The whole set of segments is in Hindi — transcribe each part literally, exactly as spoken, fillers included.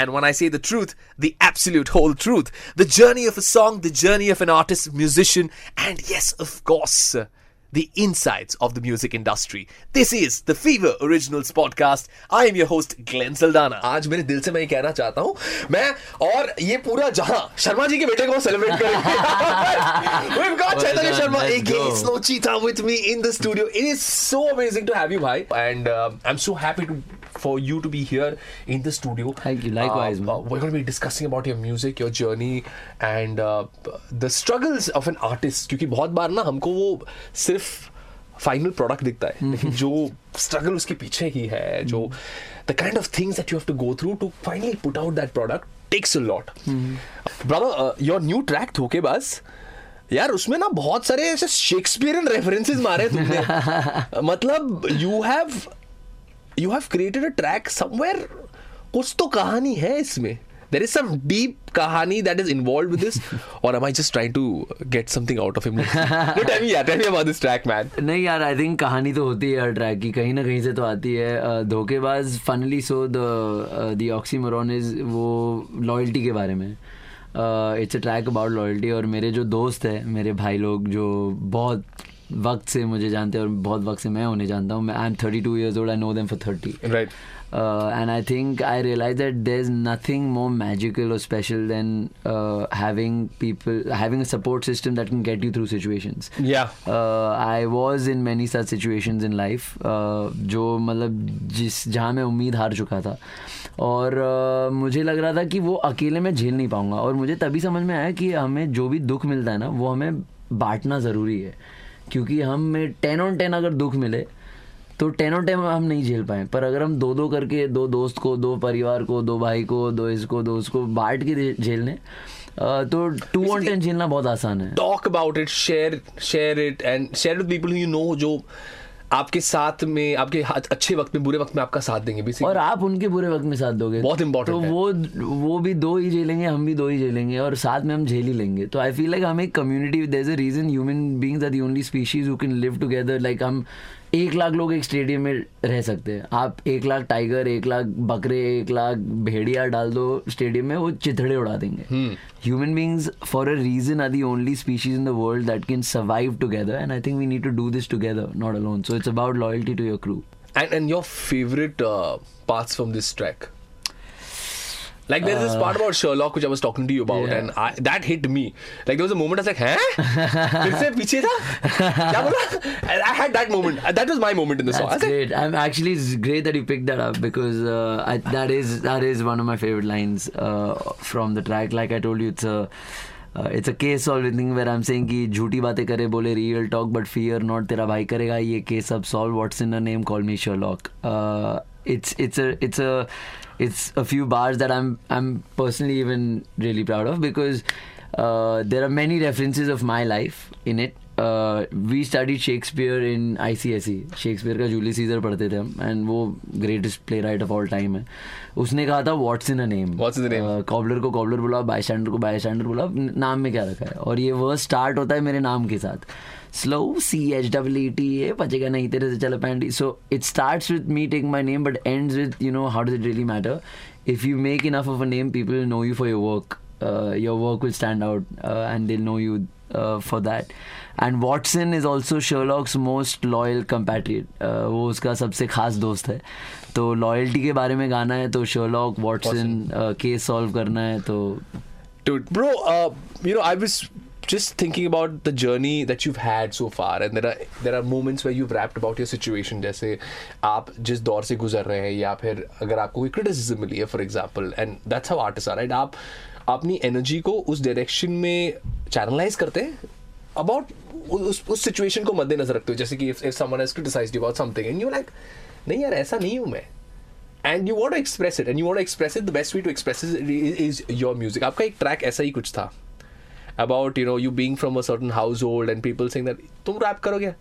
And when I say the truth, the absolute whole truth. The journey of a song, the journey of an artist, musician, and yes, of course, the insights of the music industry. This is the Fever Originals podcast. I am your host Glenn Saldana. आज मेरे दिल से मैं ये कहना चाहता हूँ मैं और ये पूरा जहाँ शर्मा जी के बेटे को सेलिब्रेट करेंगे। We've got Chaitanya Sharma again, Snow Cheetah with me in the studio. It is so amazing to have you, bhai, and uh, I'm so happy to. for you to be here in the studio. Thank you. Likewise, um, man. We're going to be discussing about your music, your journey and uh, the struggles of an artist. क्योंकि बहुत बार ना हमको वो सिर्फ फाइनल प्रोडक्ट दिखता है, लेकिन जो स्ट्रगल उसके पीछे ही है, जो the kind of things that you have to go through to finally put out that product takes a lot. Brother, uh, your new track धोखेबाज, यार उसमें ना बहुत सारे ऐसे शेक्सपियरियन रेफरेंसेस मारे तुमने। मतलब you have You have created a track somewhere. कुछ तो कहानी है इसमें. There is some deep कहानी that is involved with this. Or am I just trying to get something out of him? No, tell me, yeah, tell me about this track, man. नहीं यार, I think कहानी तो होती है हर track की, कहीं ना कहीं से तो आती है. धोखेबाज, funnily so the uh, the oxymoron is वो loyalty के बारे में. It's a track about loyalty. और मेरे जो दोस्त है, मेरे भाई लोग जो बहुत वक्त से मुझे जानते हैं और बहुत वक्त से मैं उन्हें जानता हूँ. I am thirty two years old. I know them for thirty. Right. And I think I realise that there is nothing more magical और special then having people having a support system that can get you through situations. I was in many such situations in life, जो मतलब जिस जहाँ मैं उम्मीद हार चुका था और uh, मुझे लग रहा था कि वो अकेले मैं झेल नहीं पाऊँगा. और मुझे तभी समझ में आया कि हमें जो भी दुख मिलता है ना, वो हमें बांटना ज़रूरी है, क्योंकि हमें टेन ऑन टेन अगर दुख मिले तो टेन ऑन टेन हम नहीं झेल पाएँ. पर अगर हम दो दो करके दो दोस्त को, दो परिवार को, दो भाई को, दो इसको, दो उसको बांट के झेल लें तो टू ऑन टेन झेलना बहुत आसान है. Talk about it, share share it and share with people you know, जो आपके साथ में, आपके अच्छे वक्त में, बुरे वक्त में आपका साथ देंगे और आप उनके बुरे वक्त में साथ दोगे. बहुत इंपॉर्टेंट तो है. वो वो भी दो ही झेलेंगे, हम भी दो ही झेलेंगे और साथ में हम झेल ही लेंगे. तो आई फील लाइक हम एक community, there is a reason human beings are the only species who can live together. Like हम एक लाख लोग एक स्टेडियम में रह सकते हैं. आप एक लाख टाइगर, एक लाख बकरे, एक लाख भेड़िया डाल दो स्टेडियम में, वो चिथड़े उड़ा देंगे. Human beings for a reason are the only species in the world that can survive together and I think we need to do this together, not alone. So it's about loyalty to your crew. And and your favourite parts from this track? Like there's uh, this part about Sherlock which I was talking to you about, yeah. and I, that hit me. Like there was a moment I was like, "Huh? फिर से पीछे था? क्या बोला?" I had that moment. That was my moment in the That's song. That's great. Like, I'm actually it's great that you picked that up because uh, I, that is that is one of my favorite lines uh, from the track. Like I told you, it's a uh, it's a case solving thing where I'm saying कि झूठी बातें करे बोले real talk but fear not, तेरा भाई करेगा ये case अब solve. What's in a name? Call me Sherlock. Uh, it's it's a it's a It's a few bars that I'm I'm personally even really proud of because uh, there are many references of my life in it. Uh, we studied Shakespeare in I C S E. Shakespeare का Julius Caesar पढ़ते थे हम, and वो greatest playwright of all time है. उसने कहा था What's in a name? What's in the name? Uh, cobbler को cobbler बुला, bystander को bystander बुला, नाम में क्या रखा है? और ये verse start होता है मेरे नाम के साथ. Slow, C H W E T A, बचेगा नहीं तेरे से चला panty. So it starts with me taking my name but ends with, you know, how does it really matter? If you make enough of a name, people will know you for your work. Uh, your work will stand out uh, and they'll know you uh, for that. And Watson is also Sherlock's most loyal compatriot. Uh, वो उसका सबसे खास दोस्त है. तो loyalty के बारे में गाना है तो Sherlock, Watson, uh, case solve करना है तो... Dude, bro, uh, you know, I was... Just thinking about the journey that you've had so far, and there are there are moments where you've rapped about your situation, जैसे आप जिस दौर से गुजर रहे हैं, या फिर अगर आपको कोई criticism मिली है, for example, and that's how artists are, right? आप अपनी energy को उस direction में channelize करते हैं, about उस उस situation को मद्देनजर रखते हो, जैसे कि if if someone has criticized you about something and you're like, नहीं यार ऐसा नहीं हूँ मैं, and you want to express it, and you want to express it, the best way to express it is, is your music. आपका एक track ऐसा ही कुछ था. about, you know, you being from a certain household and people saying that tum rap karoge.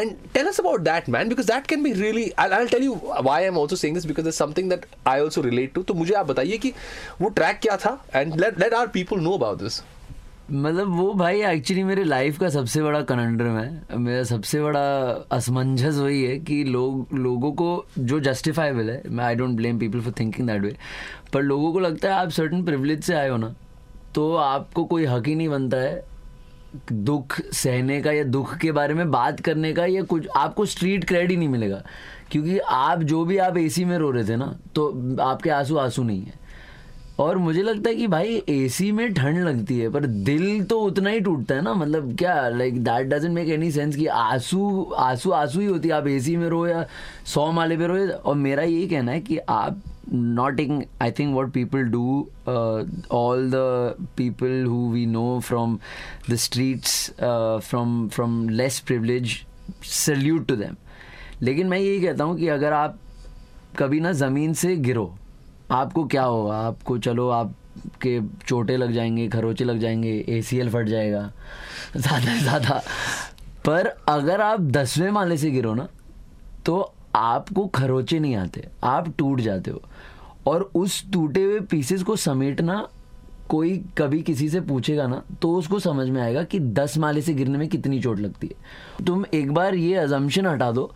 And tell us about that, man, because that can be really... I'll, I'll tell you why I'm also saying this, because it's something that I also relate to. So, मुझे आप बताइए कि वो track क्या था, and let let our people know about this. मतलब वो भाई एक्चुअली मेरे लाइफ का सबसे बड़ा कनंड्रम है, मेरा सबसे बड़ा असमंजस वही है कि लोग लोगों को जो जस्टिफाइबल है, मैं I don't blame people for thinking that way, पर लोगों को लगता है आप सर्टन प्रिविलेज से आए हो ना, तो आपको कोई हक ही नहीं बनता है दुख सहने का या दुख के बारे में बात करने का, या कुछ आपको स्ट्रीट क्रेड ही नहीं मिलेगा, क्योंकि आप जो भी आप एसी में रो रहे थे ना, तो आपके आंसू आंसू नहीं है। और मुझे लगता है कि भाई एसी में ठंड लगती है पर दिल तो उतना ही टूटता है ना, मतलब क्या, like that doesn't make any sense कि आंसू आंसू आंसू ही होती है, आप एसी में रो या सौ माले पे रो। और मेरा यही कहना है कि आप not taking, I think what people do, uh, all the people who we know from the streets, uh, from from less privilege, salute to them. लेकिन मैं यही कहता हूँ कि अगर आप कभी ना ज़मीन से गिरो, आपको क्या होगा, आपको चलो आपके चोटें लग जाएंगे, खरोचे लग जाएंगे, A C L फट जाएगा ज़्यादा से ज़्यादा, पर अगर आप दसवें माले से गिरो ना, तो आपको खरोचे नहीं आते, आप टूट जाते हो। और उस टूटे हुए पीसेस को समेटना, कोई कभी किसी से पूछेगा ना तो उसको समझ में आएगा कि दस माले से गिरने में कितनी चोट लगती है। तुम एक बार ये अजम्पशन हटा दो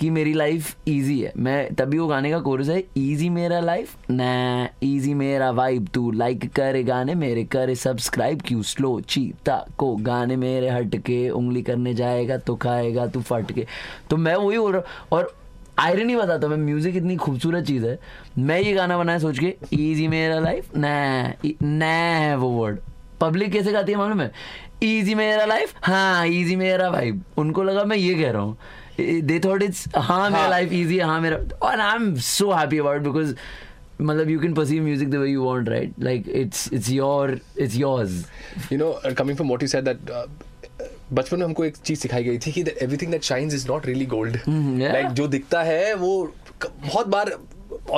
कि मेरी लाइफ इजी है, मैं तभी वो गाने का कोरस है, इजी मेरा लाइफ ना इजी मेरा वाइब, तू लाइक करे गाने मेरे, करे सब्सक्राइब क्यों स्लो चीता को, गाने मेरे हट के उंगली करने जाएगा तो खाएगा तू फट के। तो मैं वही बोल रहा हूँ, और आयरनी बताता मैं, म्यूजिक इतनी खूबसूरत चीज़ है, मैं ये गाना बनाया सोच के इजी मेरा लाइफ ना ना है वो वर्ड, पब्लिक कैसे गाती है मालूम है, इजी मेरा लाइफ हाँ इजी मेरा वाइब, उनको लगा मैं ये कह रहा हूँ, दे थॉट इट्स हाँ मेरा लाइफ इजी है हाँ मेरा। और I am so happy about, because मतलब you can perceive music the way you want, right? Like it's it's your it's yours. You know, coming from what you said that uh, बचपन में हमको एक चीज सिखाई गई थी कि that everything that shines is not really gold. Mm, yeah. Like जो दिखता है वो बहुत बार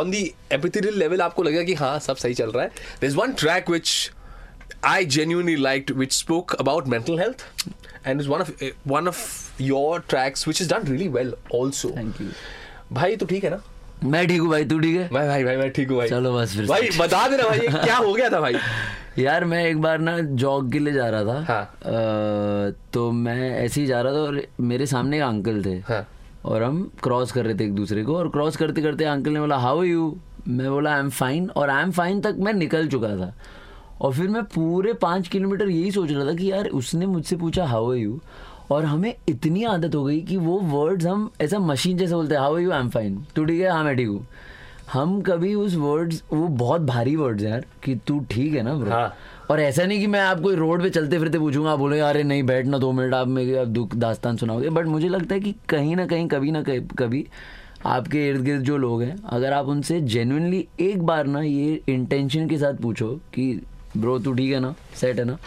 on the epithereal level आपको लगेगा कि हाँ सब सही चल रहा है. There's one track which I genuinely liked, which spoke about mental health, and it's one of one of your tracks which has done really well also. Thank you. भाई तो ठीक है ना? मैं ठीक हूँ भाई, तू ठीक है? मैं भाई भाई मैं ठीक हूँ भाई। चलो बस फिर भाई बता देना भाई क्या हो गया था भाई। यार मैं एक बार ना जॉग के लिए जा रहा था, हाँ। आ, तो मैं ऐसे ही जा रहा था और मेरे सामने एक अंकल थे, हाँ। और हम क्रॉस कर रहे थे एक दूसरे को, और क्रॉस करते करते अंकल ने बोला हाउ आर यू, मैं बोला आई एम फाइन, और आई एम फाइन तक मैं निकल चुका था। और फिर मैं पूरे पाँच किलोमीटर यही सोच रहा था कि यार उसने मुझसे पूछा हाउ आर यू, और हमें इतनी आदत हो गई कि वो वर्ड्स हम ऐसा मशीन जैसे बोलते हैं, how are you I am fine, तू ठीक है हाँ मैं ठीक हूँ, हम कभी उस वर्ड्स, वो बहुत भारी वर्ड्स हैं यार कि तू ठीक है ना ब्रो, हाँ। और ऐसा नहीं कि मैं आपको रोड पे चलते फिरते पूछूंगा आप बोले अरे नहीं बैठना दो मिनट आप मेरे आप दुख दास्तान सुनाओगे, बट मुझे लगता है कि कहीं ना कहीं कभी ना कभी आपके इर्द गिर्द जो लोग हैं, अगर आप उनसे जेन्युइनली एक बार ना ये इंटेंशन के साथ पूछो कि ब्रो तू ठीक है ना, सेट है ना,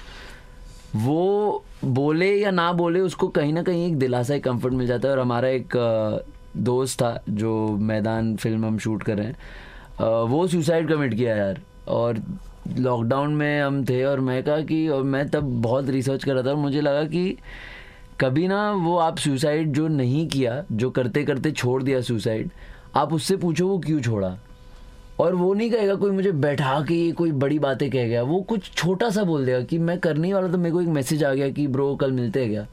वो बोले या ना बोले उसको कहीं ना कहीं एक दिलासा, एक कंफर्ट मिल जाता है। और हमारा एक दोस्त था जो मैदान फिल्म हम शूट कर रहे हैं, वो सुसाइड कमिट किया यार, और लॉकडाउन में हम थे, और मैं कहा कि, और मैं तब बहुत रिसर्च कर रहा था और मुझे लगा कि कभी ना वो आप सुसाइड जो नहीं किया, जो करते करते छोड़ दिया सुसाइड, आप उससे पूछो वो क्यों छोड़ा, और वो नहीं कहेगा कोई मुझे बैठा के कोई बड़ी बातें कह गया, वो कुछ छोटा सा बोल देगा कि मैं करने वाला, तो मेरे को एक मैसेज आ गया कि ब्रो कल मिलते हैं क्या,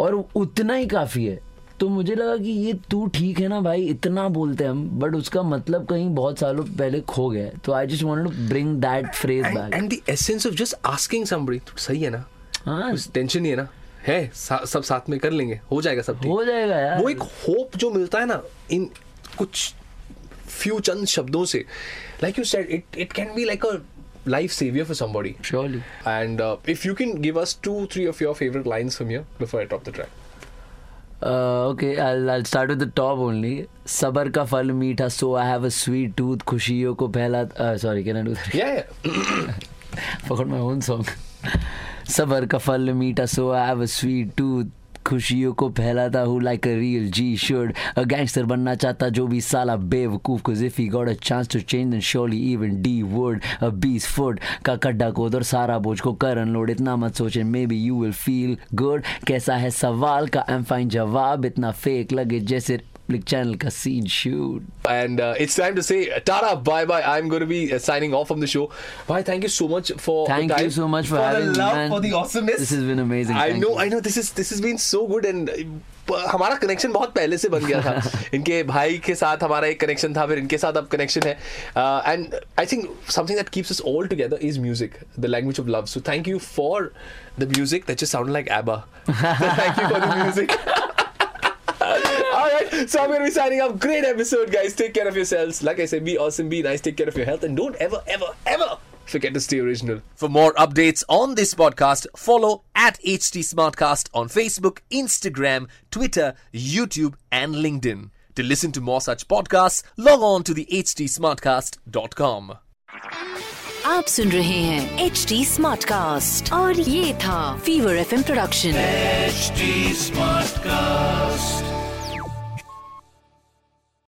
और उतना ही काफ़ी है। तो मुझे लगा कि ये तू ठीक है ना भाई इतना बोलते हैं हम, बट उसका मतलब कहीं बहुत सालों पहले खो गया है। तो I just wanted to bring that phrase back and the essence of just asking somebody, सही है ना, हाँ टेंशन ही है ना, है सब साथ में कर लेंगे, हो जाएगा सब हो जाएगा यार, वो एक होप जो मिलता है ना इन कुछ few चंद शब्दों से, like you said, it it can be like a life savior for somebody. Surely. And uh, if you can give us two, three of your favorite lines from here before I drop the track. Uh, okay, I'll I'll start with the top only. सबर का फल मीठा, so I have a sweet tooth. खुशियों को पहला, uh, sorry, can I do that? Yeah. yeah. Forgot my own song. सबर का फल मीठा, so I have a sweet tooth. खुशियों को फैलाता हूँ like a real G should, a gangster बनना चाहता जो भी साला बेवकूफ, cause if he got a chance to change then surely even D would, a beast foot का खड्डा खोद और सारा बोझ को कर अनलोड, इतना मत सोचे maybe you will feel good, कैसा है सवाल का I'm fine जवाब, इतना फेक लगे जैसे channel ka scene shoot. And uh, it's time to say tara bye bye. I'm going to be uh, signing off from the show. Bye, thank you so much for thank the time, you so much for, for having the love, man. For the awesomeness. This has been amazing. I thank know you. I know this is this has been so good and uh, हमारा कनेक्शन बहुत पहले से बन गया था. इनके भाई के साथ हमारा एक कनेक्शन था, फिर इनके साथ अब कनेक्शन है. And I think something that keeps us all together is music, the language of love. So thank you for the music that just sound like ABBA. Thank you for the music. Alright, so I'm going to be signing off. Great episode, guys. Take care of yourselves. Like I said, be awesome, be nice, take care of your health, and don't ever, ever, ever forget to stay original. For more updates on this podcast, follow at H T Smartcast on Facebook, Instagram, Twitter, YouTube, and LinkedIn. To listen to more such podcasts, log on to the h t smartcast dot com. आप सुन रहे हैं H T Smartcast और ये था Fever F M Production. H T Smartcast.